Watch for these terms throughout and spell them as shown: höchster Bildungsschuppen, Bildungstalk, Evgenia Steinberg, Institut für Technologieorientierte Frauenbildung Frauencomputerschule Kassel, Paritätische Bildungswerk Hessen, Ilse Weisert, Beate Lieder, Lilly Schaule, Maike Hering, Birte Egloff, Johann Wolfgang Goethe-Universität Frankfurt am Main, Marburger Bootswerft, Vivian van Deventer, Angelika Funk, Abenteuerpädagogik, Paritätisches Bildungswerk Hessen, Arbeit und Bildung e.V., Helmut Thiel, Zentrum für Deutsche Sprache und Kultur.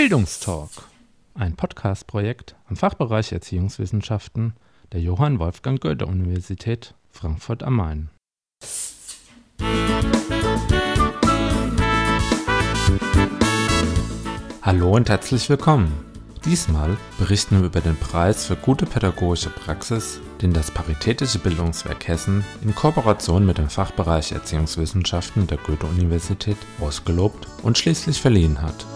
Bildungstalk, ein Podcast-Projekt am Fachbereich Erziehungswissenschaften der Johann Wolfgang Goethe-Universität Frankfurt am Main. Hallo und herzlich willkommen. Diesmal berichten wir über den Preis für gute pädagogische Praxis, den das Paritätische Bildungswerk Hessen in Kooperation mit dem Fachbereich Erziehungswissenschaften der Goethe-Universität ausgelobt und schließlich verliehen hat.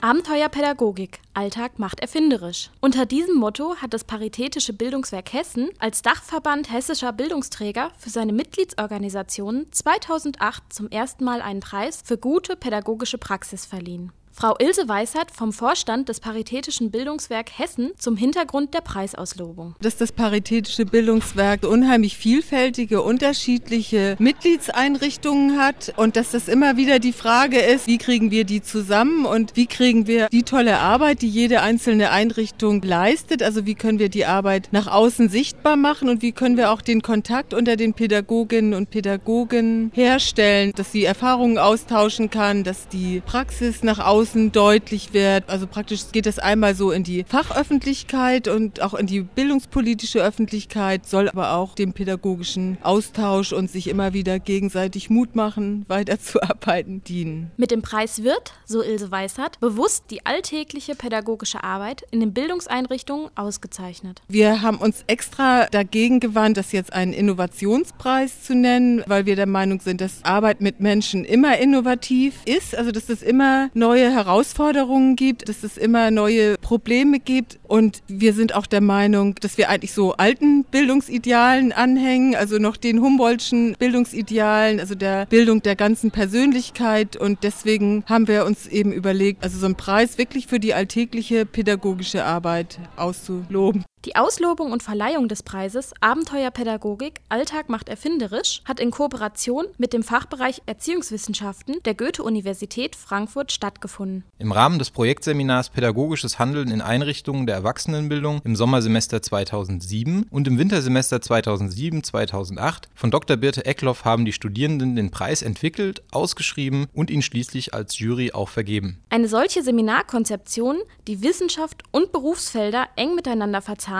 Abenteuerpädagogik – Alltag macht erfinderisch. Unter diesem Motto hat das Paritätische Bildungswerk Hessen als Dachverband hessischer Bildungsträger für seine Mitgliedsorganisationen 2008 zum ersten Mal einen Preis für gute pädagogische Praxis verliehen. Frau Ilse Weisert vom Vorstand des Paritätischen Bildungswerk Hessen zum Hintergrund der Preisauslobung. Dass das Paritätische Bildungswerk unheimlich vielfältige, unterschiedliche Mitgliedseinrichtungen hat und dass das immer wieder die Frage ist, wie kriegen wir die zusammen und wie kriegen wir die tolle Arbeit, die jede einzelne Einrichtung leistet, also wie können wir die Arbeit nach außen sichtbar machen und wie können wir auch den Kontakt unter den Pädagoginnen und Pädagogen herstellen, dass sie Erfahrungen austauschen kann, dass die Praxis nach außen deutlich wird. Also praktisch geht das einmal so in die Fachöffentlichkeit und auch in die bildungspolitische Öffentlichkeit, soll aber auch dem pädagogischen Austausch und sich immer wieder gegenseitig Mut machen, weiterzuarbeiten, dienen. Mit dem Preis wird, so Ilse Weisert, bewusst die alltägliche pädagogische Arbeit in den Bildungseinrichtungen ausgezeichnet. Wir haben uns extra dagegen gewandt, das jetzt einen Innovationspreis zu nennen, weil wir der Meinung sind, dass Arbeit mit Menschen immer innovativ ist, also dass das immer neue Herausforderungen gibt, dass es immer neue Probleme gibt und wir sind auch der Meinung, dass wir eigentlich so alten Bildungsidealen anhängen, also noch den Humboldtschen Bildungsidealen, also der Bildung der ganzen Persönlichkeit und deswegen haben wir uns eben überlegt, also so einen Preis wirklich für die alltägliche pädagogische Arbeit auszuloben. Die Auslobung und Verleihung des Preises Abenteuerpädagogik – Alltag macht erfinderisch hat in Kooperation mit dem Fachbereich Erziehungswissenschaften der Goethe-Universität Frankfurt stattgefunden. Im Rahmen des Projektseminars Pädagogisches Handeln in Einrichtungen der Erwachsenenbildung im Sommersemester 2007 und im Wintersemester 2007-2008 von Dr. Birte Egloff haben die Studierenden den Preis entwickelt, ausgeschrieben und ihn schließlich als Jury auch vergeben. Eine solche Seminarkonzeption, die Wissenschaft und Berufsfelder eng miteinander verzahnt,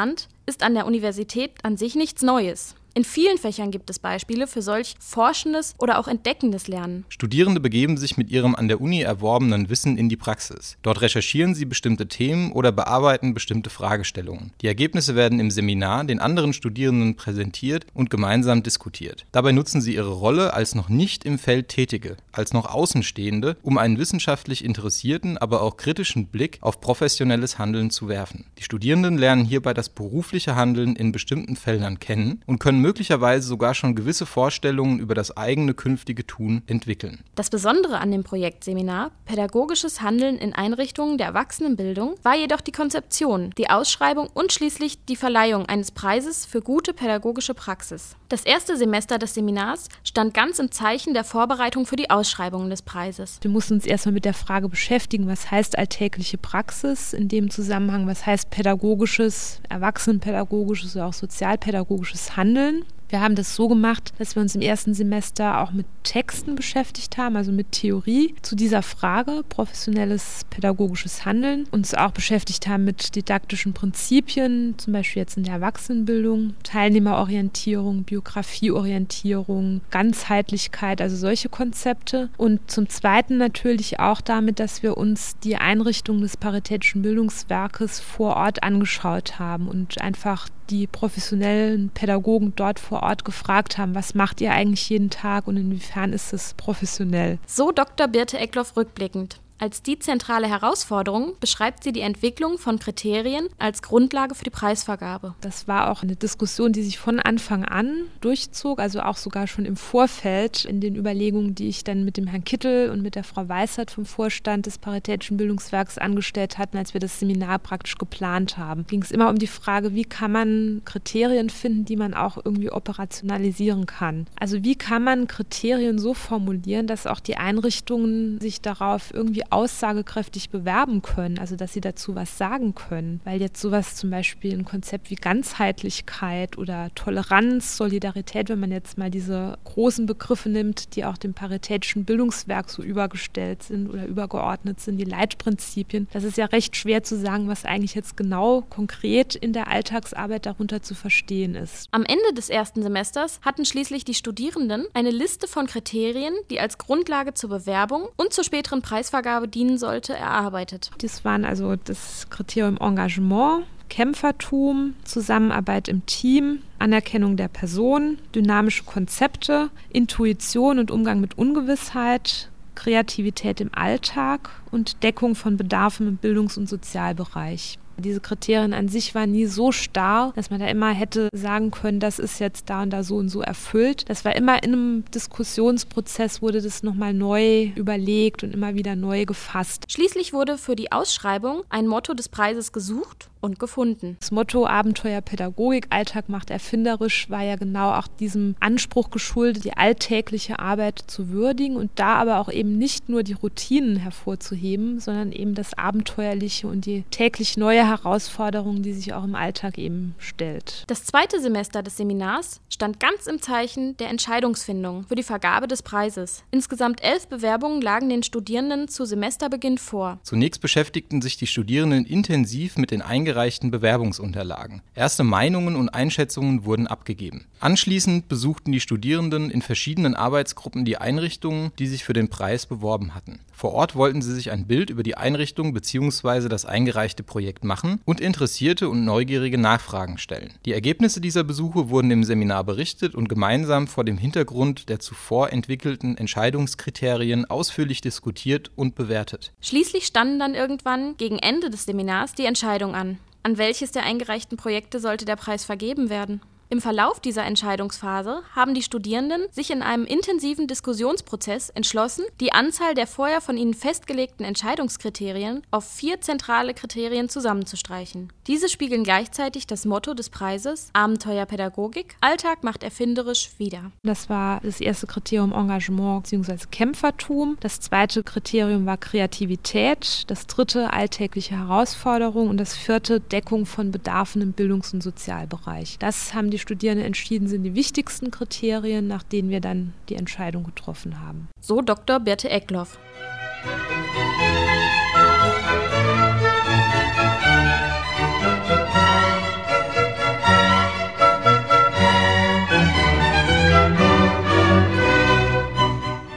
ist an der Universität an sich nichts Neues. In vielen Fächern gibt es Beispiele für solch forschendes oder auch entdeckendes Lernen. Studierende begeben sich mit ihrem an der Uni erworbenen Wissen in die Praxis. Dort recherchieren sie bestimmte Themen oder bearbeiten bestimmte Fragestellungen. Die Ergebnisse werden im Seminar den anderen Studierenden präsentiert und gemeinsam diskutiert. Dabei nutzen sie ihre Rolle als noch nicht im Feld Tätige, als noch Außenstehende, um einen wissenschaftlich interessierten, aber auch kritischen Blick auf professionelles Handeln zu werfen. Die Studierenden lernen hierbei das berufliche Handeln in bestimmten Feldern kennen und können möglicherweise sogar schon gewisse Vorstellungen über das eigene künftige Tun entwickeln. Das Besondere an dem Projektseminar Pädagogisches Handeln in Einrichtungen der Erwachsenenbildung war jedoch die Konzeption, die Ausschreibung und schließlich die Verleihung eines Preises für gute pädagogische Praxis. Das erste Semester des Seminars stand ganz im Zeichen der Vorbereitung für die Ausschreibung des Preises. Wir mussten uns erstmal mit der Frage beschäftigen, was heißt alltägliche Praxis in dem Zusammenhang, was heißt pädagogisches, erwachsenenpädagogisches oder auch sozialpädagogisches Handeln. Wir haben das so gemacht, dass wir uns im ersten Semester auch mit Texten beschäftigt haben, also mit Theorie zu dieser Frage, professionelles pädagogisches Handeln, uns auch beschäftigt haben mit didaktischen Prinzipien, zum Beispiel jetzt in der Erwachsenenbildung, Teilnehmerorientierung, Biografieorientierung, Ganzheitlichkeit, also solche Konzepte. Und zum Zweiten natürlich auch damit, dass wir uns die Einrichtung des Paritätischen Bildungswerkes vor Ort angeschaut haben und einfach die professionellen Pädagogen dort vor Ort gefragt haben, was macht ihr eigentlich jeden Tag und inwiefern ist es professionell? So Dr. Birte Egloff rückblickend. Als die zentrale Herausforderung beschreibt sie die Entwicklung von Kriterien als Grundlage für die Preisvergabe. Das war auch eine Diskussion, die sich von Anfang an durchzog, also auch sogar schon im Vorfeld in den Überlegungen, die ich dann mit dem Herrn Kittel und mit der Frau Weißhardt vom Vorstand des Paritätischen Bildungswerks angestellt hatten, als wir das Seminar praktisch geplant haben. Ging es immer um die Frage, wie kann man Kriterien finden, die man auch irgendwie operationalisieren kann. Also wie kann man Kriterien so formulieren, dass auch die Einrichtungen sich darauf irgendwie irgendwie aussagekräftig bewerben können, also dass sie dazu was sagen können. Weil jetzt sowas zum Beispiel ein Konzept wie Ganzheitlichkeit oder Toleranz, Solidarität, wenn man jetzt mal diese großen Begriffe nimmt, die auch dem Paritätischen Bildungswerk so übergestellt sind oder übergeordnet sind, die Leitprinzipien, das ist ja recht schwer zu sagen, was eigentlich jetzt genau konkret in der Alltagsarbeit darunter zu verstehen ist. Am Ende des ersten Semesters hatten schließlich die Studierenden eine Liste von Kriterien, die als Grundlage zur Bewerbung und zur späteren Preisvergabe dienen sollte, erarbeitet. Das waren also das Kriterium Engagement, Kämpfertum, Zusammenarbeit im Team, Anerkennung der Person, dynamische Konzepte, Intuition und Umgang mit Ungewissheit, Kreativität im Alltag und Deckung von Bedarfen im Bildungs- und Sozialbereich. Diese Kriterien an sich waren nie so starr, dass man da immer hätte sagen können, das ist jetzt da und da so und so erfüllt. Das war immer in einem Diskussionsprozess, wurde das nochmal neu überlegt und immer wieder neu gefasst. Schließlich wurde für die Ausschreibung ein Motto des Preises gesucht und gefunden. Das Motto Abenteuerpädagogik, Alltag macht erfinderisch, war ja genau auch diesem Anspruch geschuldet, die alltägliche Arbeit zu würdigen und da aber auch eben nicht nur die Routinen hervorzuheben, sondern eben das Abenteuerliche und die täglich neue Herausforderung, die sich auch im Alltag eben stellt. Das zweite Semester des Seminars stand ganz im Zeichen der Entscheidungsfindung für die Vergabe des Preises. Insgesamt 11 Bewerbungen lagen den Studierenden zu Semesterbeginn vor. Zunächst beschäftigten sich die Studierenden intensiv mit den eingereichten Bewerbungsunterlagen. Erste Meinungen und Einschätzungen wurden abgegeben. Anschließend besuchten die Studierenden in verschiedenen Arbeitsgruppen die Einrichtungen, die sich für den Preis beworben hatten. Vor Ort wollten sie sich ein Bild über die Einrichtung bzw. das eingereichte Projekt machen und interessierte und neugierige Nachfragen stellen. Die Ergebnisse dieser Besuche wurden im Seminar berichtet und gemeinsam vor dem Hintergrund der zuvor entwickelten Entscheidungskriterien ausführlich diskutiert und bewertet. Schließlich standen dann irgendwann gegen Ende des Seminars die Entscheidung an. An welches der eingereichten Projekte sollte der Preis vergeben werden? Im Verlauf dieser Entscheidungsphase haben die Studierenden sich in einem intensiven Diskussionsprozess entschlossen, die Anzahl der vorher von ihnen festgelegten Entscheidungskriterien auf 4 zentrale Kriterien zusammenzustreichen. Diese spiegeln gleichzeitig das Motto des Preises Abenteuerpädagogik, Alltag macht erfinderisch wider. Das war das erste Kriterium Engagement bzw. Kämpfertum, das zweite Kriterium war Kreativität, das dritte alltägliche Herausforderung und das vierte Deckung von Bedarfen im Bildungs- und Sozialbereich. Das haben die Studierenden entschieden, sind die wichtigsten Kriterien, nach denen wir dann die Entscheidung getroffen haben. So Dr. Birte Egloff.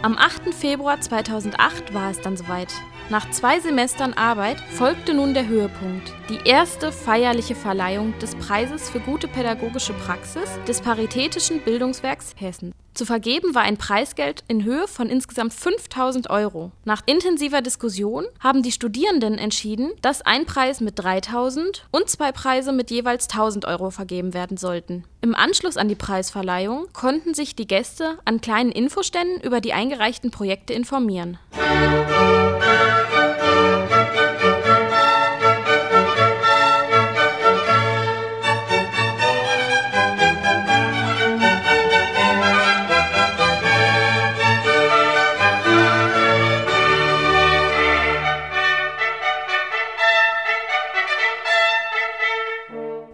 Am 8. Februar 2008 war es dann soweit. Nach 2 Semestern Arbeit folgte nun der Höhepunkt, die erste feierliche Verleihung des Preises für gute pädagogische Praxis des Paritätischen Bildungswerks Hessen. Zu vergeben war ein Preisgeld in Höhe von insgesamt 5.000 €. Nach intensiver Diskussion haben die Studierenden entschieden, dass ein Preis mit 3.000 und 2 Preise mit jeweils 1.000 € vergeben werden sollten. Im Anschluss an die Preisverleihung konnten sich die Gäste an kleinen Infoständen über die eingereichten Projekte informieren.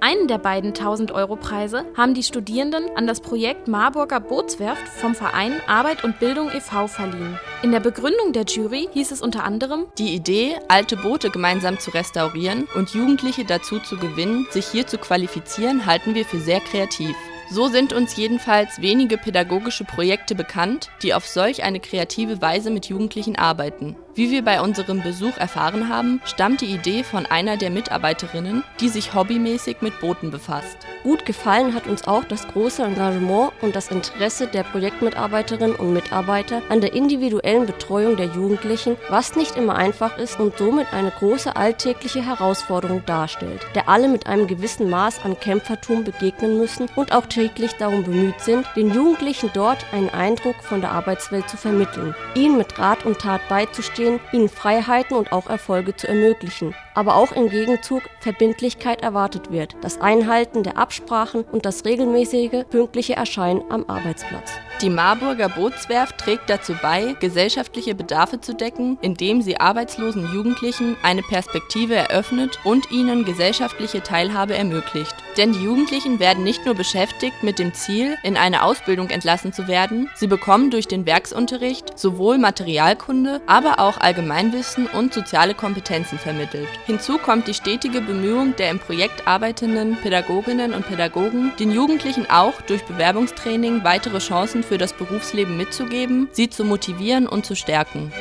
Einen der beiden 1.000 € Preise haben die Studierenden an das Projekt Marburger Bootswerft vom Verein Arbeit und Bildung e.V. verliehen. In der Begründung der Jury hieß es unter anderem: Die Idee, alte Boote gemeinsam zu restaurieren und Jugendliche dazu zu gewinnen, sich hier zu qualifizieren, halten wir für sehr kreativ. So sind uns jedenfalls wenige pädagogische Projekte bekannt, die auf solch eine kreative Weise mit Jugendlichen arbeiten. Wie wir bei unserem Besuch erfahren haben, stammt die Idee von einer der Mitarbeiterinnen, die sich hobbymäßig mit Booten befasst. Gut gefallen hat uns auch das große Engagement und das Interesse der Projektmitarbeiterinnen und Mitarbeiter an der individuellen Betreuung der Jugendlichen, was nicht immer einfach ist und somit eine große alltägliche Herausforderung darstellt, der alle mit einem gewissen Maß an Kämpfertum begegnen müssen und auch täglich darum bemüht sind, den Jugendlichen dort einen Eindruck von der Arbeitswelt zu vermitteln, ihnen mit Rat und Tat beizustehen stehen, ihnen Freiheiten und auch Erfolge zu ermöglichen. Aber auch im Gegenzug Verbindlichkeit erwartet wird, das Einhalten der Absprachen und das regelmäßige, pünktliche Erscheinen am Arbeitsplatz. Die Marburger Bootswerft trägt dazu bei, gesellschaftliche Bedarfe zu decken, indem sie arbeitslosen Jugendlichen eine Perspektive eröffnet und ihnen gesellschaftliche Teilhabe ermöglicht. Denn die Jugendlichen werden nicht nur beschäftigt mit dem Ziel, in eine Ausbildung entlassen zu werden, sie bekommen durch den Werksunterricht sowohl Materialkunde, aber auch Allgemeinwissen und soziale Kompetenzen vermittelt. Hinzu kommt die stetige Bemühung der im Projekt arbeitenden Pädagoginnen und Pädagogen, den Jugendlichen auch durch Bewerbungstraining weitere Chancen für das Berufsleben mitzugeben, sie zu motivieren und zu stärken.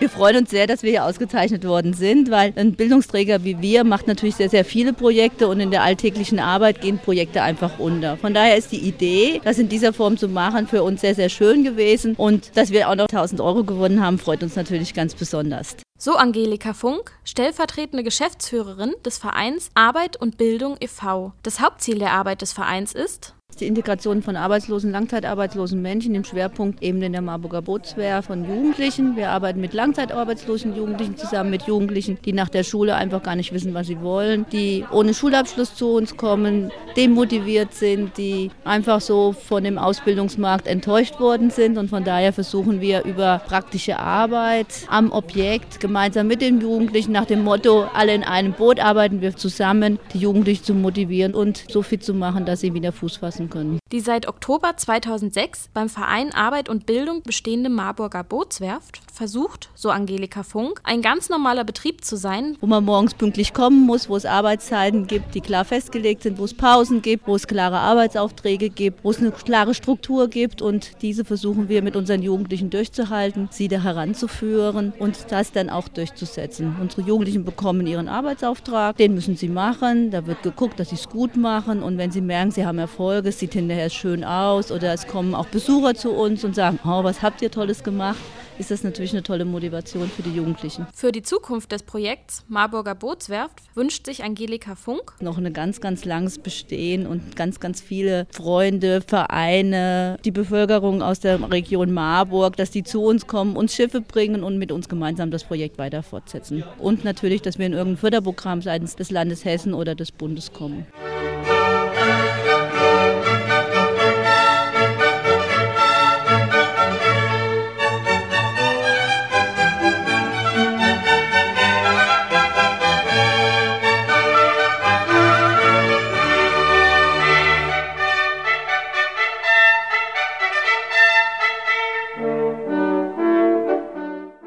Wir freuen uns sehr, dass wir hier ausgezeichnet worden sind, weil ein Bildungsträger wie wir macht natürlich sehr, sehr viele Projekte und in der alltäglichen Arbeit gehen Projekte einfach unter. Von daher ist die Idee, das in dieser Form zu machen, für uns sehr, sehr schön gewesen und dass wir auch noch 1.000 Euro gewonnen haben, freut uns natürlich ganz besonders. So Angelika Funk, stellvertretende Geschäftsführerin des Vereins Arbeit und Bildung e.V. Das Hauptziel der Arbeit des Vereins ist die Integration von arbeitslosen, langzeitarbeitslosen Menschen im Schwerpunkt eben in der Marburger Bootswerft von Jugendlichen. Wir arbeiten mit langzeitarbeitslosen Jugendlichen zusammen, mit Jugendlichen, die nach der Schule einfach gar nicht wissen, was sie wollen, die ohne Schulabschluss zu uns kommen, demotiviert sind, die einfach so von dem Ausbildungsmarkt enttäuscht worden sind. Und von daher versuchen wir über praktische Arbeit am Objekt gemeinsam mit den Jugendlichen nach dem Motto, alle in einem Boot arbeiten wir zusammen, die Jugendlichen zu motivieren und so fit zu machen, dass sie wieder Fuß fassen können. Die seit Oktober 2006 beim Verein Arbeit und Bildung bestehende Marburger Bootswerft versucht, so Angelika Funk, ein ganz normaler Betrieb zu sein, wo man morgens pünktlich kommen muss, wo es Arbeitszeiten gibt, die klar festgelegt sind, wo es Pausen gibt, wo es klare Arbeitsaufträge gibt, wo es eine klare Struktur gibt und diese versuchen wir mit unseren Jugendlichen durchzuhalten, sie da heranzuführen und das dann auch durchzusetzen. Unsere Jugendlichen bekommen ihren Arbeitsauftrag, den müssen sie machen, da wird geguckt, dass sie es gut machen und wenn sie merken, sie haben Erfolge, es sieht hinterher schön aus oder es kommen auch Besucher zu uns und sagen, oh, was habt ihr Tolles gemacht, ist das natürlich eine tolle Motivation für die Jugendlichen. Für die Zukunft des Projekts Marburger Bootswerft wünscht sich Angelika Funk noch ein ganz, ganz langes Bestehen und ganz, ganz viele Freunde, Vereine, die Bevölkerung aus der Region Marburg, dass die zu uns kommen, uns Schiffe bringen und mit uns gemeinsam das Projekt weiter fortsetzen. Und natürlich, dass wir in irgendein Förderprogramm seitens des Landes Hessen oder des Bundes kommen.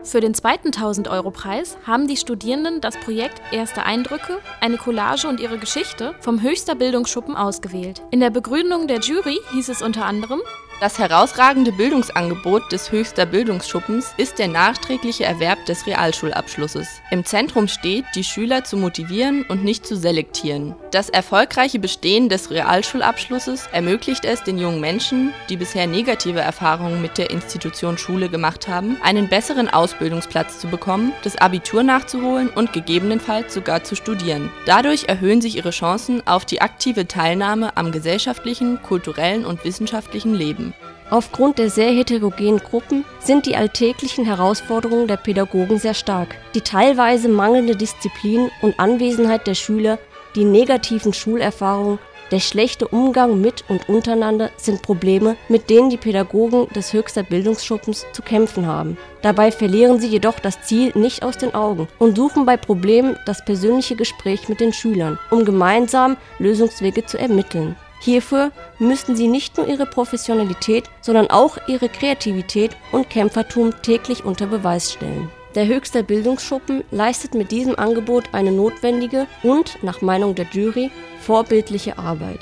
Für den zweiten 1.000-Euro-Preis haben die Studierenden das Projekt Erste Eindrücke, eine Collage und ihre Geschichte vom Höchster Bildungsschuppen ausgewählt. In der Begründung der Jury hieß es unter anderem: Das herausragende Bildungsangebot des Höchster Bildungsschuppens ist der nachträgliche Erwerb des Realschulabschlusses. Im Zentrum steht, die Schüler zu motivieren und nicht zu selektieren. Das erfolgreiche Bestehen des Realschulabschlusses ermöglicht es den jungen Menschen, die bisher negative Erfahrungen mit der Institution Schule gemacht haben, einen besseren Ausbildungsplatz zu bekommen, das Abitur nachzuholen und gegebenenfalls sogar zu studieren. Dadurch erhöhen sich ihre Chancen auf die aktive Teilnahme am gesellschaftlichen, kulturellen und wissenschaftlichen Leben. Aufgrund der sehr heterogenen Gruppen sind die alltäglichen Herausforderungen der Pädagogen sehr stark. Die teilweise mangelnde Disziplin und Anwesenheit der Schüler, die negativen Schulerfahrungen, der schlechte Umgang mit und untereinander sind Probleme, mit denen die Pädagogen des Höchster Bildungsschuppens zu kämpfen haben. Dabei verlieren sie jedoch das Ziel nicht aus den Augen und suchen bei Problemen das persönliche Gespräch mit den Schülern, um gemeinsam Lösungswege zu ermitteln. Hierfür müssen sie nicht nur ihre Professionalität, sondern auch ihre Kreativität und Kämpfertum täglich unter Beweis stellen. Der Höchster Bildungsschuppen leistet mit diesem Angebot eine notwendige und, nach Meinung der Jury, vorbildliche Arbeit.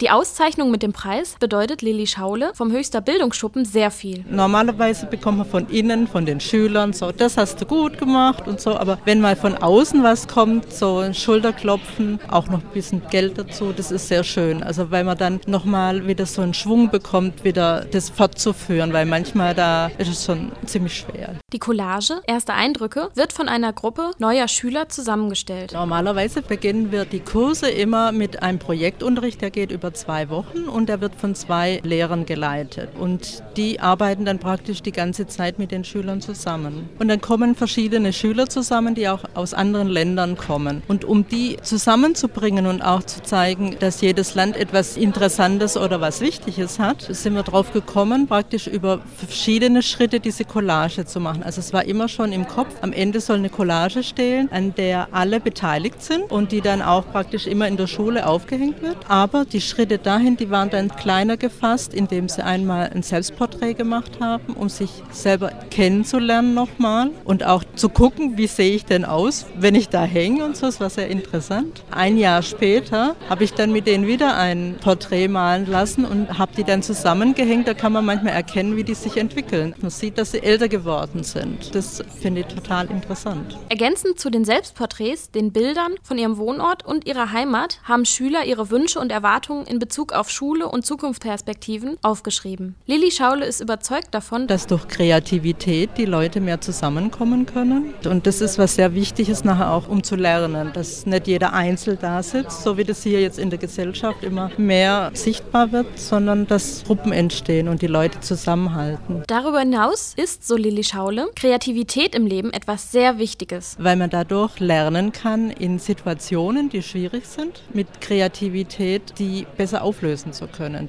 Die Auszeichnung mit dem Preis bedeutet Lilly Schaule vom höchster Bildungsschuppen sehr viel. Normalerweise bekommt man von innen, von den Schülern, so, das hast du gut gemacht und so. Aber wenn mal von außen was kommt, so ein Schulterklopfen, auch noch ein bisschen Geld dazu, das ist sehr schön. Also weil man dann nochmal wieder so einen Schwung bekommt, wieder das fortzuführen, weil manchmal da ist es schon ziemlich schwer. Die Collage, erste Eindrücke, wird von einer Gruppe neuer Schüler zusammengestellt. Normalerweise beginnen wir die Kurse immer mit einem Projektunterricht, der geht über 2 Wochen und der wird von 2 Lehrern geleitet. Und die arbeiten dann praktisch die ganze Zeit mit den Schülern zusammen. Und dann kommen verschiedene Schüler zusammen, die auch aus anderen Ländern kommen. Und um die zusammenzubringen und auch zu zeigen, dass jedes Land etwas Interessantes oder was Wichtiges hat, sind wir drauf gekommen, praktisch über verschiedene Schritte diese Collage zu machen. Also es war immer schon im Kopf, am Ende soll eine Collage stehen, an der alle beteiligt sind und die dann auch praktisch immer in der Schule aufgehängt wird. Aber die Schritte dahin, die waren dann kleiner gefasst, indem sie einmal ein Selbstporträt gemacht haben, um sich selber kennenzulernen nochmal und auch zu gucken, wie sehe ich denn aus, wenn ich da hänge und so. Das war sehr interessant. Ein Jahr später habe ich dann mit denen wieder ein Porträt malen lassen und habe die dann zusammengehängt. Da kann man manchmal erkennen, wie die sich entwickeln. Man sieht, dass sie älter geworden sind. Das finde ich total interessant. Ergänzend zu den Selbstporträts, den Bildern von ihrem Wohnort und ihrer Heimat haben Schüler ihre Wünsche und Erwartungen in Bezug auf Schule und Zukunftsperspektiven aufgeschrieben. Lilly Schaule ist überzeugt davon, dass durch Kreativität die Leute mehr zusammenkommen können. Und das ist was sehr Wichtiges nachher auch, um zu lernen, dass nicht jeder einzeln da sitzt, so wie das hier jetzt in der Gesellschaft immer mehr sichtbar wird, sondern dass Gruppen entstehen und die Leute zusammenhalten. Darüber hinaus ist, so Lilly Schaule, Kreativität im Leben etwas sehr Wichtiges. Weil man dadurch lernen kann, in Situationen, die schwierig sind, mit Kreativität die besser auflösen zu können.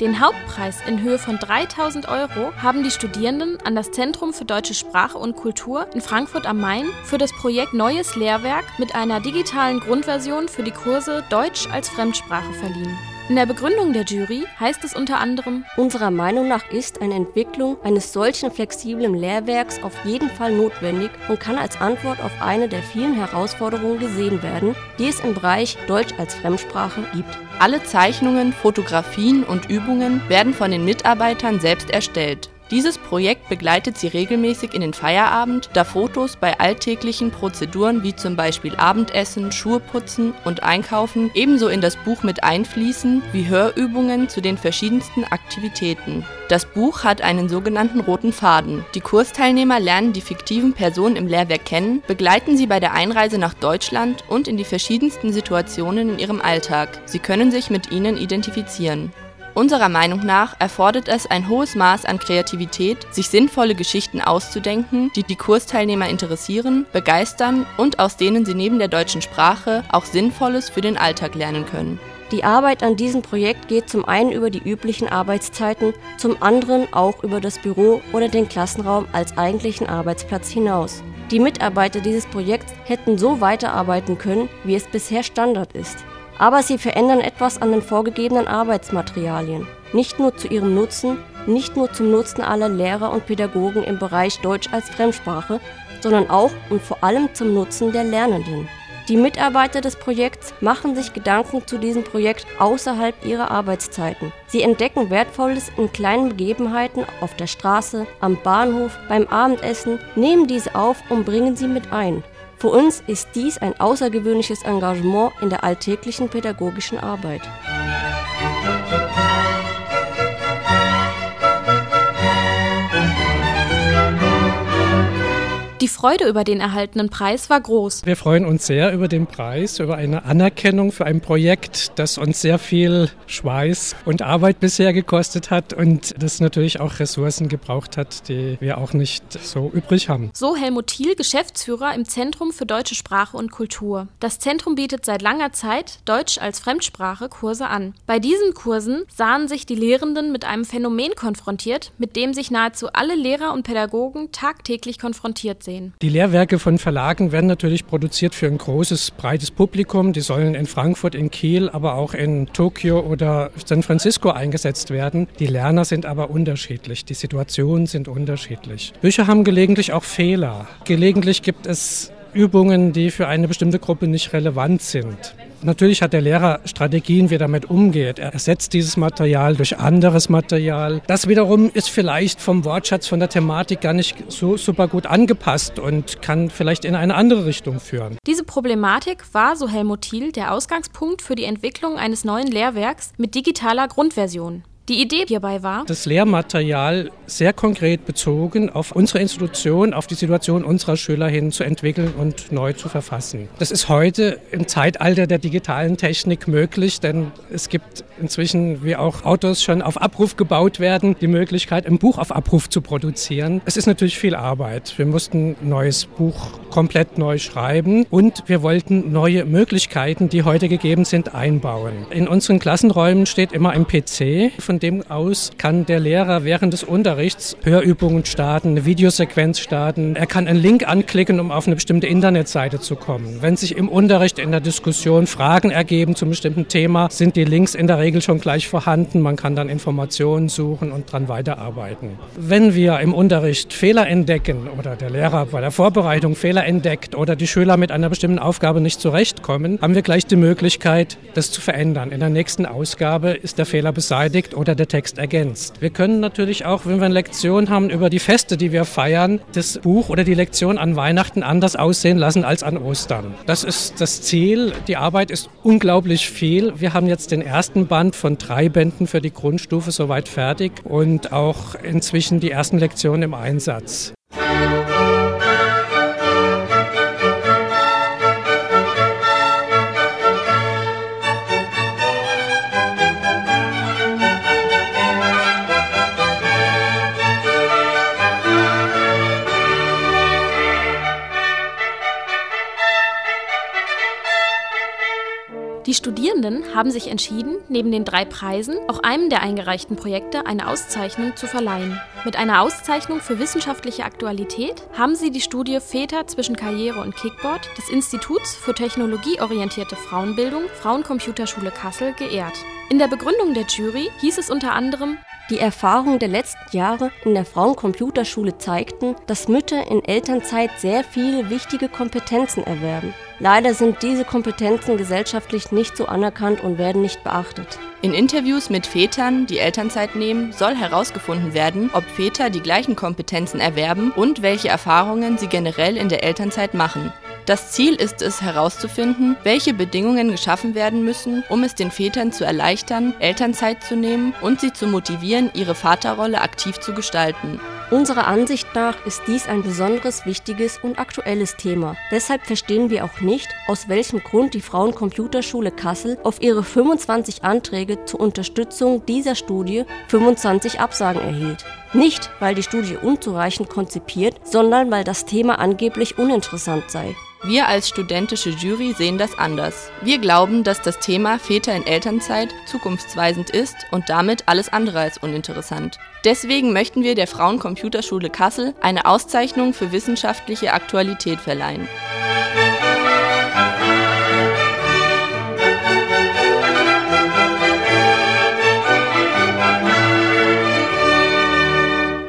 Den Hauptpreis in Höhe von 3.000 € haben die Studierenden an das Zentrum für Deutsche Sprache und Kultur in Frankfurt am Main für das Projekt Neues Lehrwerk mit einer digitalen Grundversion für die Kurse Deutsch als Fremdsprache verliehen. In der Begründung der Jury heißt es unter anderem: Unserer Meinung nach ist eine Entwicklung eines solchen flexiblen Lehrwerks auf jeden Fall notwendig und kann als Antwort auf eine der vielen Herausforderungen gesehen werden, die es im Bereich Deutsch als Fremdsprache gibt. Alle Zeichnungen, Fotografien und Übungen werden von den Mitarbeitern selbst erstellt. Dieses Projekt begleitet sie regelmäßig in den Feierabend, da Fotos bei alltäglichen Prozeduren wie zum Beispiel Abendessen, Schuhe putzen und Einkaufen ebenso in das Buch mit einfließen wie Hörübungen zu den verschiedensten Aktivitäten. Das Buch hat einen sogenannten roten Faden. Die Kursteilnehmer lernen die fiktiven Personen im Lehrwerk kennen, begleiten sie bei der Einreise nach Deutschland und in die verschiedensten Situationen in ihrem Alltag. Sie können sich mit ihnen identifizieren. Unserer Meinung nach erfordert es ein hohes Maß an Kreativität, sich sinnvolle Geschichten auszudenken, die die Kursteilnehmer interessieren, begeistern und aus denen sie neben der deutschen Sprache auch Sinnvolles für den Alltag lernen können. Die Arbeit an diesem Projekt geht zum einen über die üblichen Arbeitszeiten, zum anderen auch über das Büro oder den Klassenraum als eigentlichen Arbeitsplatz hinaus. Die Mitarbeiter dieses Projekts hätten so weiterarbeiten können, wie es bisher Standard ist. Aber sie verändern etwas an den vorgegebenen Arbeitsmaterialien. Nicht nur zu ihrem Nutzen, nicht nur zum Nutzen aller Lehrer und Pädagogen im Bereich Deutsch als Fremdsprache, sondern auch und vor allem zum Nutzen der Lernenden. Die Mitarbeiter des Projekts machen sich Gedanken zu diesem Projekt außerhalb ihrer Arbeitszeiten. Sie entdecken Wertvolles in kleinen Begebenheiten auf der Straße, am Bahnhof, beim Abendessen, nehmen diese auf und bringen sie mit ein. Für uns ist dies ein außergewöhnliches Engagement in der alltäglichen pädagogischen Arbeit. Die Freude über den erhaltenen Preis war groß. Wir freuen uns sehr über den Preis, über eine Anerkennung für ein Projekt, das uns sehr viel Schweiß und Arbeit bisher gekostet hat und das natürlich auch Ressourcen gebraucht hat, die wir auch nicht so übrig haben. So Helmut Thiel, Geschäftsführer im Zentrum für Deutsche Sprache und Kultur. Das Zentrum bietet seit langer Zeit Deutsch als Fremdsprache Kurse an. Bei diesen Kursen sahen sich die Lehrenden mit einem Phänomen konfrontiert, mit dem sich nahezu alle Lehrer und Pädagogen tagtäglich konfrontiert sehen. gehen. Die Lehrwerke von Verlagen werden natürlich produziert für ein großes, breites Publikum. Die sollen in Frankfurt, in Kiel, aber auch in Tokio oder San Francisco eingesetzt werden. Die Lerner sind aber unterschiedlich, die Situationen sind unterschiedlich. Bücher haben gelegentlich auch Fehler. Gelegentlich gibt es Übungen, die für eine bestimmte Gruppe nicht relevant sind. Natürlich hat der Lehrer Strategien, wie er damit umgeht. Er ersetzt dieses Material durch anderes Material. Das wiederum ist vielleicht vom Wortschatz, von der Thematik gar nicht so super gut angepasst und kann vielleicht in eine andere Richtung führen. Diese Problematik war, so Helmut Thiel, der Ausgangspunkt für die Entwicklung eines neuen Lehrwerks mit digitaler Grundversion. Die Idee hierbei war, das Lehrmaterial sehr konkret bezogen auf unsere Institution, auf die Situation unserer Schüler hin zu entwickeln und neu zu verfassen. Das ist heute im Zeitalter der digitalen Technik möglich, denn es gibt inzwischen, wie auch Autos schon auf Abruf gebaut werden, die Möglichkeit, ein Buch auf Abruf zu produzieren. Es ist natürlich viel Arbeit. Wir mussten ein neues Buch komplett neu schreiben und wir wollten neue Möglichkeiten, die heute gegeben sind, einbauen. In unseren Klassenräumen steht immer ein PC. Von dem aus kann der Lehrer während des Unterrichts Hörübungen starten, eine Videosequenz starten. Er kann einen Link anklicken, um auf eine bestimmte Internetseite zu kommen. Wenn sich im Unterricht in der Diskussion Fragen ergeben zu einem bestimmten Thema, sind die Links in der Regel schon gleich vorhanden. Man kann dann Informationen suchen und dran weiterarbeiten. Wenn wir im Unterricht Fehler entdecken oder der Lehrer bei der Vorbereitung Fehler entdeckt oder die Schüler mit einer bestimmten Aufgabe nicht zurechtkommen, haben wir gleich die Möglichkeit, das zu verändern. In der nächsten Ausgabe ist der Fehler beseitigt oder der Text ergänzt. Wir können natürlich auch, wenn wir eine Lektion haben über die Feste, die wir feiern, das Buch oder die Lektion an Weihnachten anders aussehen lassen als an Ostern. Das ist das Ziel. Die Arbeit ist unglaublich viel. Wir haben jetzt den ersten Band von 3 Bänden für die Grundstufe soweit fertig und auch inzwischen die ersten Lektionen im Einsatz. Die Studierenden haben sich entschieden, neben den 3 Preisen auch einem der eingereichten Projekte eine Auszeichnung zu verleihen. Mit einer Auszeichnung für wissenschaftliche Aktualität haben sie die Studie Väter zwischen Karriere und Kickboard des Instituts für Technologieorientierte Frauenbildung Frauencomputerschule Kassel geehrt. In der Begründung der Jury hieß es unter anderem: Die Erfahrungen der letzten Jahre in der Frauencomputerschule zeigten, dass Mütter in Elternzeit sehr viele wichtige Kompetenzen erwerben. Leider sind diese Kompetenzen gesellschaftlich nicht so anerkannt und werden nicht beachtet. In Interviews mit Vätern, die Elternzeit nehmen, soll herausgefunden werden, ob Väter die gleichen Kompetenzen erwerben und welche Erfahrungen sie generell in der Elternzeit machen. Das Ziel ist es, herauszufinden, welche Bedingungen geschaffen werden müssen, um es den Vätern zu erleichtern, Elternzeit zu nehmen und sie zu motivieren, ihre Vaterrolle aktiv zu gestalten. Unserer Ansicht nach ist dies ein besonderes, wichtiges und aktuelles Thema. Deshalb verstehen wir auch nicht, aus welchem Grund die Frauencomputerschule Kassel auf ihre 25 Anträge zur Unterstützung dieser Studie 25 Absagen erhielt. Nicht, weil die Studie unzureichend konzipiert, sondern weil das Thema angeblich uninteressant sei. Wir als studentische Jury sehen das anders. Wir glauben, dass das Thema Väter in Elternzeit zukunftsweisend ist und damit alles andere als uninteressant. Deswegen möchten wir der Frauencomputerschule Kassel eine Auszeichnung für wissenschaftliche Aktualität verleihen.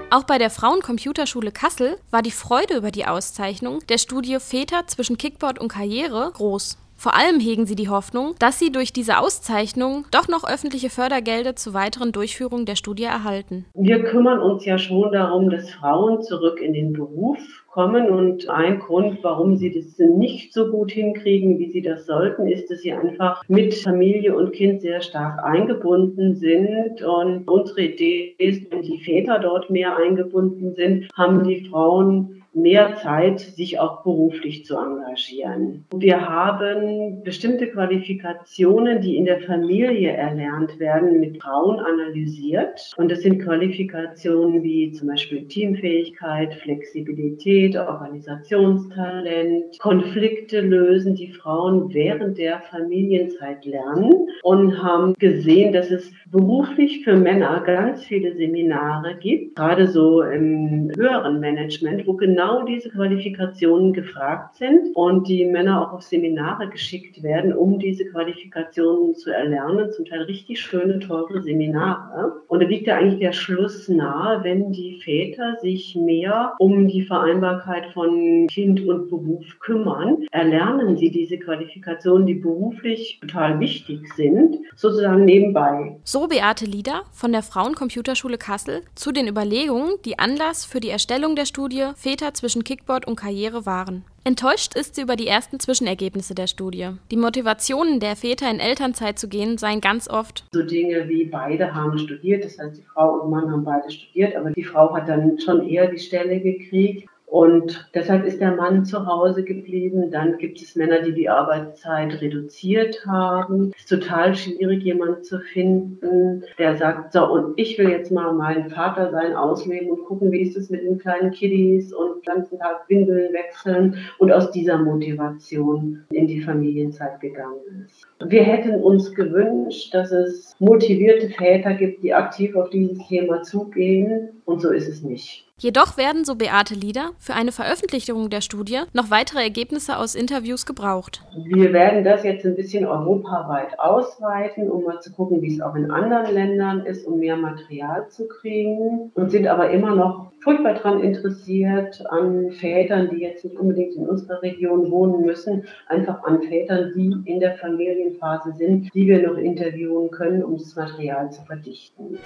Auch bei der Frauencomputerschule Kassel war die Freude über die Auszeichnung der Studie Väter zwischen Kickboard und Karriere groß. Vor allem hegen sie die Hoffnung, dass sie durch diese Auszeichnung doch noch öffentliche Fördergelder zur weiteren Durchführung der Studie erhalten. Wir kümmern uns ja schon darum, dass Frauen zurück in den Beruf kommen. Und ein Grund, warum sie das nicht so gut hinkriegen, wie sie das sollten, ist, dass sie einfach mit Familie und Kind sehr stark eingebunden sind. Und unsere Idee ist, wenn die Väter dort mehr eingebunden sind, haben die Frauen mehr Zeit, sich auch beruflich zu engagieren. Wir haben bestimmte Qualifikationen, die in der Familie erlernt werden, mit Frauen analysiert. Und das sind Qualifikationen wie zum Beispiel Teamfähigkeit, Flexibilität, Organisationstalent, Konflikte lösen, die Frauen während der Familienzeit lernen, und haben gesehen, dass es beruflich für Männer ganz viele Seminare gibt, gerade so im höheren Management, wo genau genau diese Qualifikationen gefragt sind und die Männer auch auf Seminare geschickt werden, um diese Qualifikationen zu erlernen. Zum Teil richtig schöne, teure Seminare. Und da liegt ja eigentlich der Schluss nahe, wenn die Väter sich mehr um die Vereinbarkeit von Kind und Beruf kümmern, erlernen sie diese Qualifikationen, die beruflich total wichtig sind, sozusagen nebenbei. So Beate Lieder von der Frauencomputerschule Kassel zu den Überlegungen, die Anlass für die Erstellung der Studie Väter zwischen Kickboard und Karriere waren. Enttäuscht ist sie über die ersten Zwischenergebnisse der Studie. Die Motivationen der Väter, in Elternzeit zu gehen, seien ganz oft so Dinge wie beide haben studiert, das heißt die Frau und Mann haben beide studiert, aber die Frau hat dann schon eher die Stelle gekriegt. Und deshalb ist der Mann zu Hause geblieben. Dann gibt es Männer, die die Arbeitszeit reduziert haben. Es ist total schwierig, jemanden zu finden, der sagt, so, und ich will jetzt mal mein Vater sein, ausleben und gucken, wie ist es mit den kleinen Kiddies und den ganzen Tag Windeln wechseln, und aus dieser Motivation in die Familienzeit gegangen ist. Wir hätten uns gewünscht, dass es motivierte Väter gibt, die aktiv auf dieses Thema zugehen, und so ist es nicht. Jedoch werden, so Beate Lieder, für eine Veröffentlichung der Studie noch weitere Ergebnisse aus Interviews gebraucht. Wir werden das jetzt ein bisschen europaweit ausweiten, um mal zu gucken, wie es auch in anderen Ländern ist, um mehr Material zu kriegen, und sind aber immer noch furchtbar daran interessiert, an Vätern, die jetzt nicht unbedingt in unserer Region wohnen müssen, einfach an Vätern, die in der Familienphase sind, die wir noch interviewen können, um das Material zu verdichten.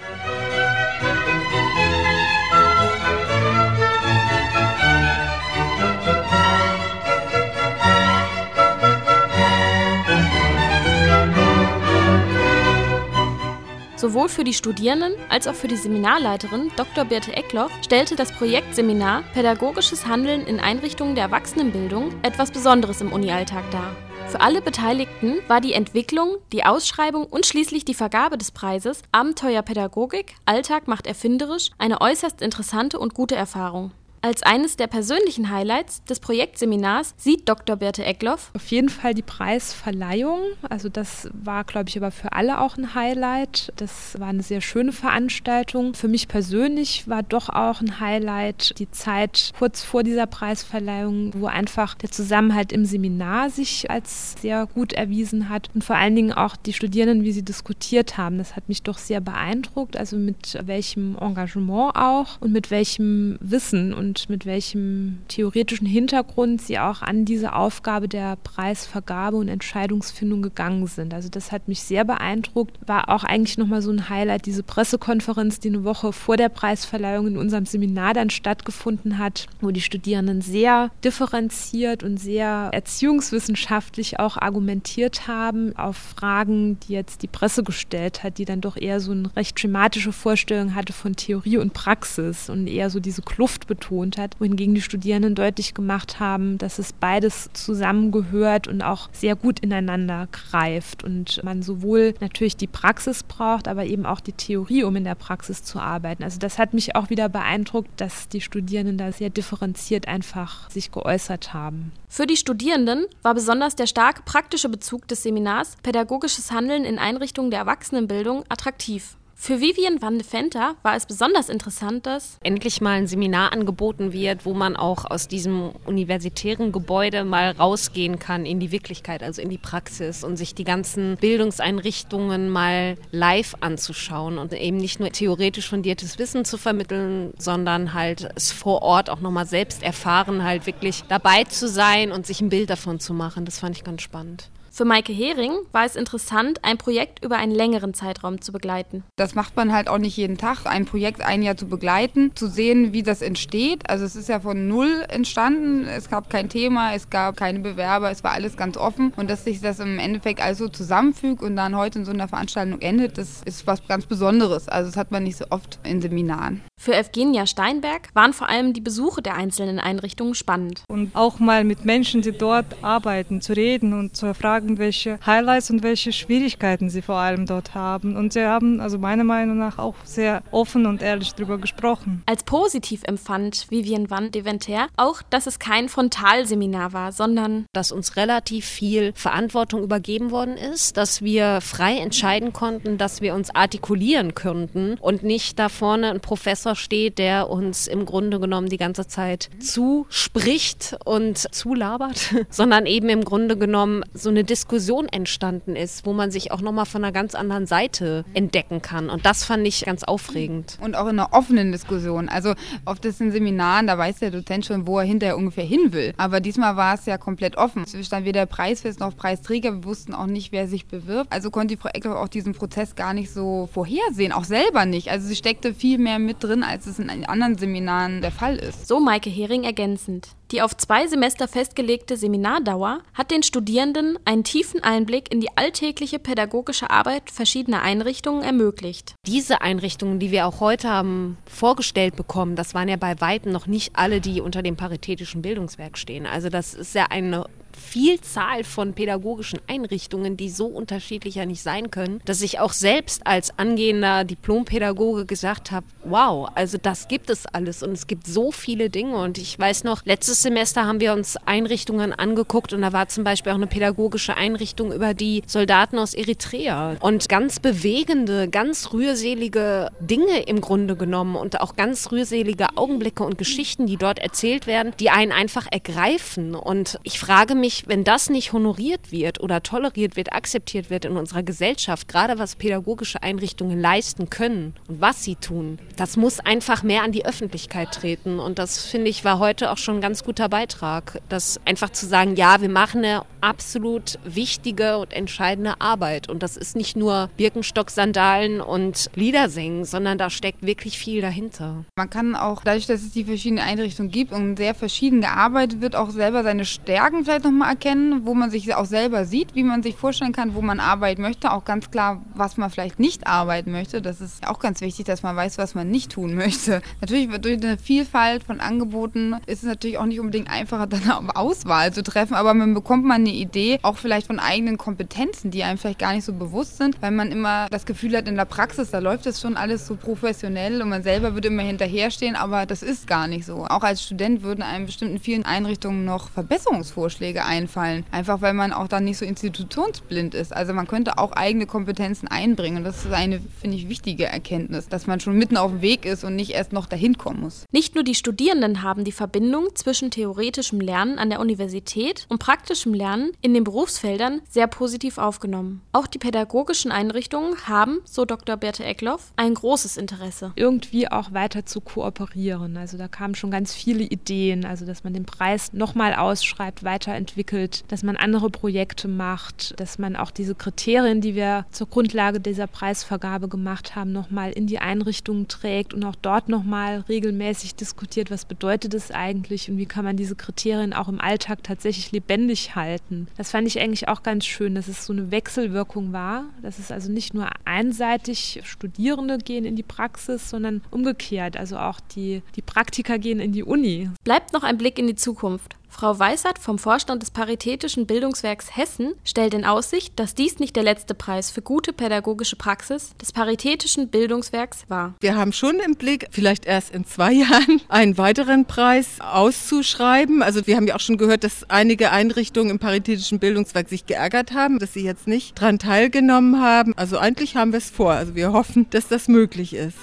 Sowohl für die Studierenden als auch für die Seminarleiterin Dr. Birte Egloff stellte das Projektseminar Pädagogisches Handeln in Einrichtungen der Erwachsenenbildung etwas Besonderes im Unialltag dar. Für alle Beteiligten war die Entwicklung, die Ausschreibung und schließlich die Vergabe des Preises Abenteuerpädagogik – Alltag macht erfinderisch eine äußerst interessante und gute Erfahrung. Als eines der persönlichen Highlights des Projektseminars sieht Dr. Birte Egloff auf jeden Fall die Preisverleihung. Also das war, glaube ich, aber für alle auch ein Highlight. Das war eine sehr schöne Veranstaltung. Für mich persönlich war doch auch ein Highlight die Zeit kurz vor dieser Preisverleihung, wo einfach der Zusammenhalt im Seminar sich als sehr gut erwiesen hat und vor allen Dingen auch die Studierenden, wie sie diskutiert haben. Das hat mich doch sehr beeindruckt, also mit welchem Engagement auch und mit welchem Wissen und mit welchem theoretischen Hintergrund sie auch an diese Aufgabe der Preisvergabe und Entscheidungsfindung gegangen sind. Also das hat mich sehr beeindruckt. War auch eigentlich nochmal so ein Highlight, diese Pressekonferenz, die eine Woche vor der Preisverleihung in unserem Seminar dann stattgefunden hat, wo die Studierenden sehr differenziert und sehr erziehungswissenschaftlich auch argumentiert haben auf Fragen, die jetzt die Presse gestellt hat, die dann doch eher so eine recht schematische Vorstellung hatte von Theorie und Praxis und eher so diese Kluft betont hat, wohingegen die Studierenden deutlich gemacht haben, dass es beides zusammengehört und auch sehr gut ineinander greift und man sowohl natürlich die Praxis braucht, aber eben auch die Theorie, um in der Praxis zu arbeiten. Also das hat mich auch wieder beeindruckt, dass die Studierenden da sehr differenziert einfach sich geäußert haben. Für die Studierenden war besonders der starke praktische Bezug des Seminars Pädagogisches Handeln in Einrichtungen der Erwachsenenbildung attraktiv. Für Vivian van Deventer war es besonders interessant, dass endlich mal ein Seminar angeboten wird, wo man auch aus diesem universitären Gebäude mal rausgehen kann in die Wirklichkeit, also in die Praxis, und sich die ganzen Bildungseinrichtungen mal live anzuschauen und eben nicht nur theoretisch fundiertes Wissen zu vermitteln, sondern halt es vor Ort auch nochmal selbst erfahren, halt wirklich dabei zu sein und sich ein Bild davon zu machen. Das fand ich ganz spannend. Für Maike Hering war es interessant, ein Projekt über einen längeren Zeitraum zu begleiten. Das macht man halt auch nicht jeden Tag, ein Projekt ein Jahr zu begleiten, zu sehen, wie das entsteht. Also es ist ja von null entstanden, es gab kein Thema, es gab keine Bewerber, es war alles ganz offen. Und dass sich das im Endeffekt also zusammenfügt und dann heute in so einer Veranstaltung endet, das ist was ganz Besonderes. Also das hat man nicht so oft in Seminaren. Für Evgenia Steinberg waren vor allem die Besuche der einzelnen Einrichtungen spannend. Und auch mal mit Menschen, die dort arbeiten, zu reden und zu fragen, sagen, welche Highlights und welche Schwierigkeiten sie vor allem dort haben. Und sie haben, also meiner Meinung nach, auch sehr offen und ehrlich darüber gesprochen. Als positiv empfand Vivian van Deventer auch, dass es kein Frontalseminar war, sondern dass uns relativ viel Verantwortung übergeben worden ist, dass wir frei entscheiden konnten, dass wir uns artikulieren könnten und nicht da vorne ein Professor steht, der uns im Grunde genommen die ganze Zeit zuspricht und zulabert, sondern eben im Grunde genommen so eine Diskussion entstanden ist, wo man sich auch nochmal von einer ganz anderen Seite entdecken kann. Und das fand ich ganz aufregend. Und auch in einer offenen Diskussion. Also oft ist in Seminaren, da weiß der Dozent schon, wo er hinterher ungefähr hin will. Aber diesmal war es ja komplett offen. Es stand weder Preisfest noch Preisträger. Wir wussten auch nicht, wer sich bewirbt. Also konnte die Frau Egloff auch diesen Prozess gar nicht so vorhersehen, auch selber nicht. Also sie steckte viel mehr mit drin, als es in anderen Seminaren der Fall ist. So Maike Hering ergänzend. Die auf 2 Semester festgelegte Seminardauer hat den Studierenden einen tiefen Einblick in die alltägliche pädagogische Arbeit verschiedener Einrichtungen ermöglicht. Diese Einrichtungen, die wir auch heute haben vorgestellt bekommen, das waren ja bei Weitem noch nicht alle, die unter dem Paritätischen Bildungswerk stehen. Also das ist ja eine Vielzahl von pädagogischen Einrichtungen, die so unterschiedlicher nicht sein können, dass ich auch selbst als angehender Diplompädagoge gesagt habe, wow, also das gibt es alles und es gibt so viele Dinge. Und ich weiß noch, letztes Semester haben wir uns Einrichtungen angeguckt und da war zum Beispiel auch eine pädagogische Einrichtung über die Soldaten aus Eritrea und ganz bewegende, ganz rührselige Dinge im Grunde genommen und auch ganz rührselige Augenblicke und Geschichten, die dort erzählt werden, die einen einfach ergreifen. Und ich frage mich, wenn das nicht honoriert wird oder toleriert wird, akzeptiert wird in unserer Gesellschaft, gerade was pädagogische Einrichtungen leisten können und was sie tun, das muss einfach mehr an die Öffentlichkeit treten. Und das, finde ich, war heute auch schon ein ganz guter Beitrag, das einfach zu sagen, ja, wir machen eine absolut wichtige und entscheidende Arbeit. Und das ist nicht nur Birkenstock-Sandalen und Lieder singen, sondern da steckt wirklich viel dahinter. Man kann auch, dadurch, dass es die verschiedenen Einrichtungen gibt und sehr verschieden gearbeitet wird, auch selber seine Stärken vielleicht noch mal erkennen, wo man sich auch selber sieht, wie man sich vorstellen kann, wo man arbeiten möchte, auch ganz klar, was man vielleicht nicht arbeiten möchte. Das ist auch ganz wichtig, dass man weiß, was man nicht tun möchte. Natürlich, durch eine Vielfalt von Angeboten ist es natürlich auch nicht unbedingt einfacher, dann eine Auswahl zu treffen, aber man bekommt mal eine Idee, auch vielleicht von eigenen Kompetenzen, die einem vielleicht gar nicht so bewusst sind, weil man immer das Gefühl hat, in der Praxis, da läuft das schon alles so professionell und man selber würde immer hinterherstehen, aber das ist gar nicht so. Auch als Student würden einem bestimmt in vielen Einrichtungen noch Verbesserungsvorschläge einfallen. Einfach, weil man auch dann nicht so institutionsblind ist. Also man könnte auch eigene Kompetenzen einbringen. Das ist eine, finde ich, wichtige Erkenntnis, dass man schon mitten auf dem Weg ist und nicht erst noch dahin kommen muss. Nicht nur die Studierenden haben die Verbindung zwischen theoretischem Lernen an der Universität und praktischem Lernen in den Berufsfeldern sehr positiv aufgenommen. Auch die pädagogischen Einrichtungen haben, so Dr. Birte Egloff, ein großes Interesse. Irgendwie auch weiter zu kooperieren. Also da kamen schon ganz viele Ideen. Also dass man den Preis nochmal ausschreibt, weiterentwickelt, dass man andere Projekte macht, dass man auch diese Kriterien, die wir zur Grundlage dieser Preisvergabe gemacht haben, nochmal in die Einrichtungen trägt und auch dort nochmal regelmäßig diskutiert, was bedeutet es eigentlich und wie kann man diese Kriterien auch im Alltag tatsächlich lebendig halten. Das fand ich eigentlich auch ganz schön, dass es so eine Wechselwirkung war, dass es also nicht nur einseitig Studierende gehen in die Praxis, sondern umgekehrt, also auch die Praktiker gehen in die Uni. Bleibt noch ein Blick in die Zukunft. Frau Weisert vom Vorstand des Paritätischen Bildungswerks Hessen stellt in Aussicht, dass dies nicht der letzte Preis für gute pädagogische Praxis des Paritätischen Bildungswerks war. Wir haben schon im Blick, vielleicht erst in 2 Jahren einen weiteren Preis auszuschreiben. Also wir haben ja auch schon gehört, dass einige Einrichtungen im Paritätischen Bildungswerk sich geärgert haben, dass sie jetzt nicht daran teilgenommen haben. Also eigentlich haben wir es vor. Also wir hoffen, dass das möglich ist.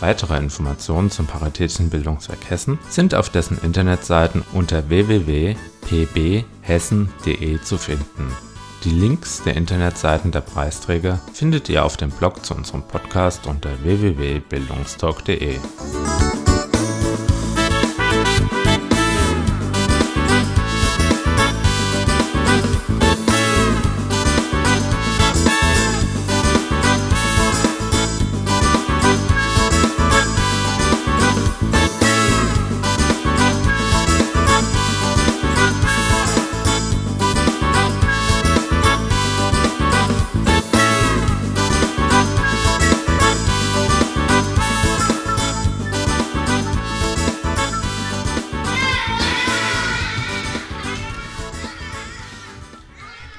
Weitere Informationen zum Paritätischen Bildungswerk Hessen sind auf dessen Internetseiten unter www.pbhessen.de zu finden. Die Links der Internetseiten der Preisträger findet ihr auf dem Blog zu unserem Podcast unter www.bildungstalk.de.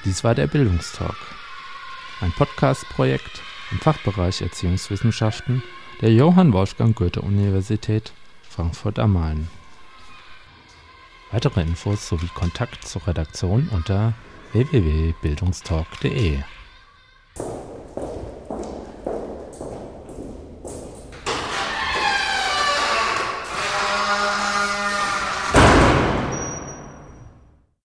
Dies war der Bildungstalk, ein Podcast-Projekt im Fachbereich Erziehungswissenschaften der Johann Wolfgang Goethe-Universität Frankfurt am Main. Weitere Infos sowie Kontakt zur Redaktion unter www.bildungstalk.de.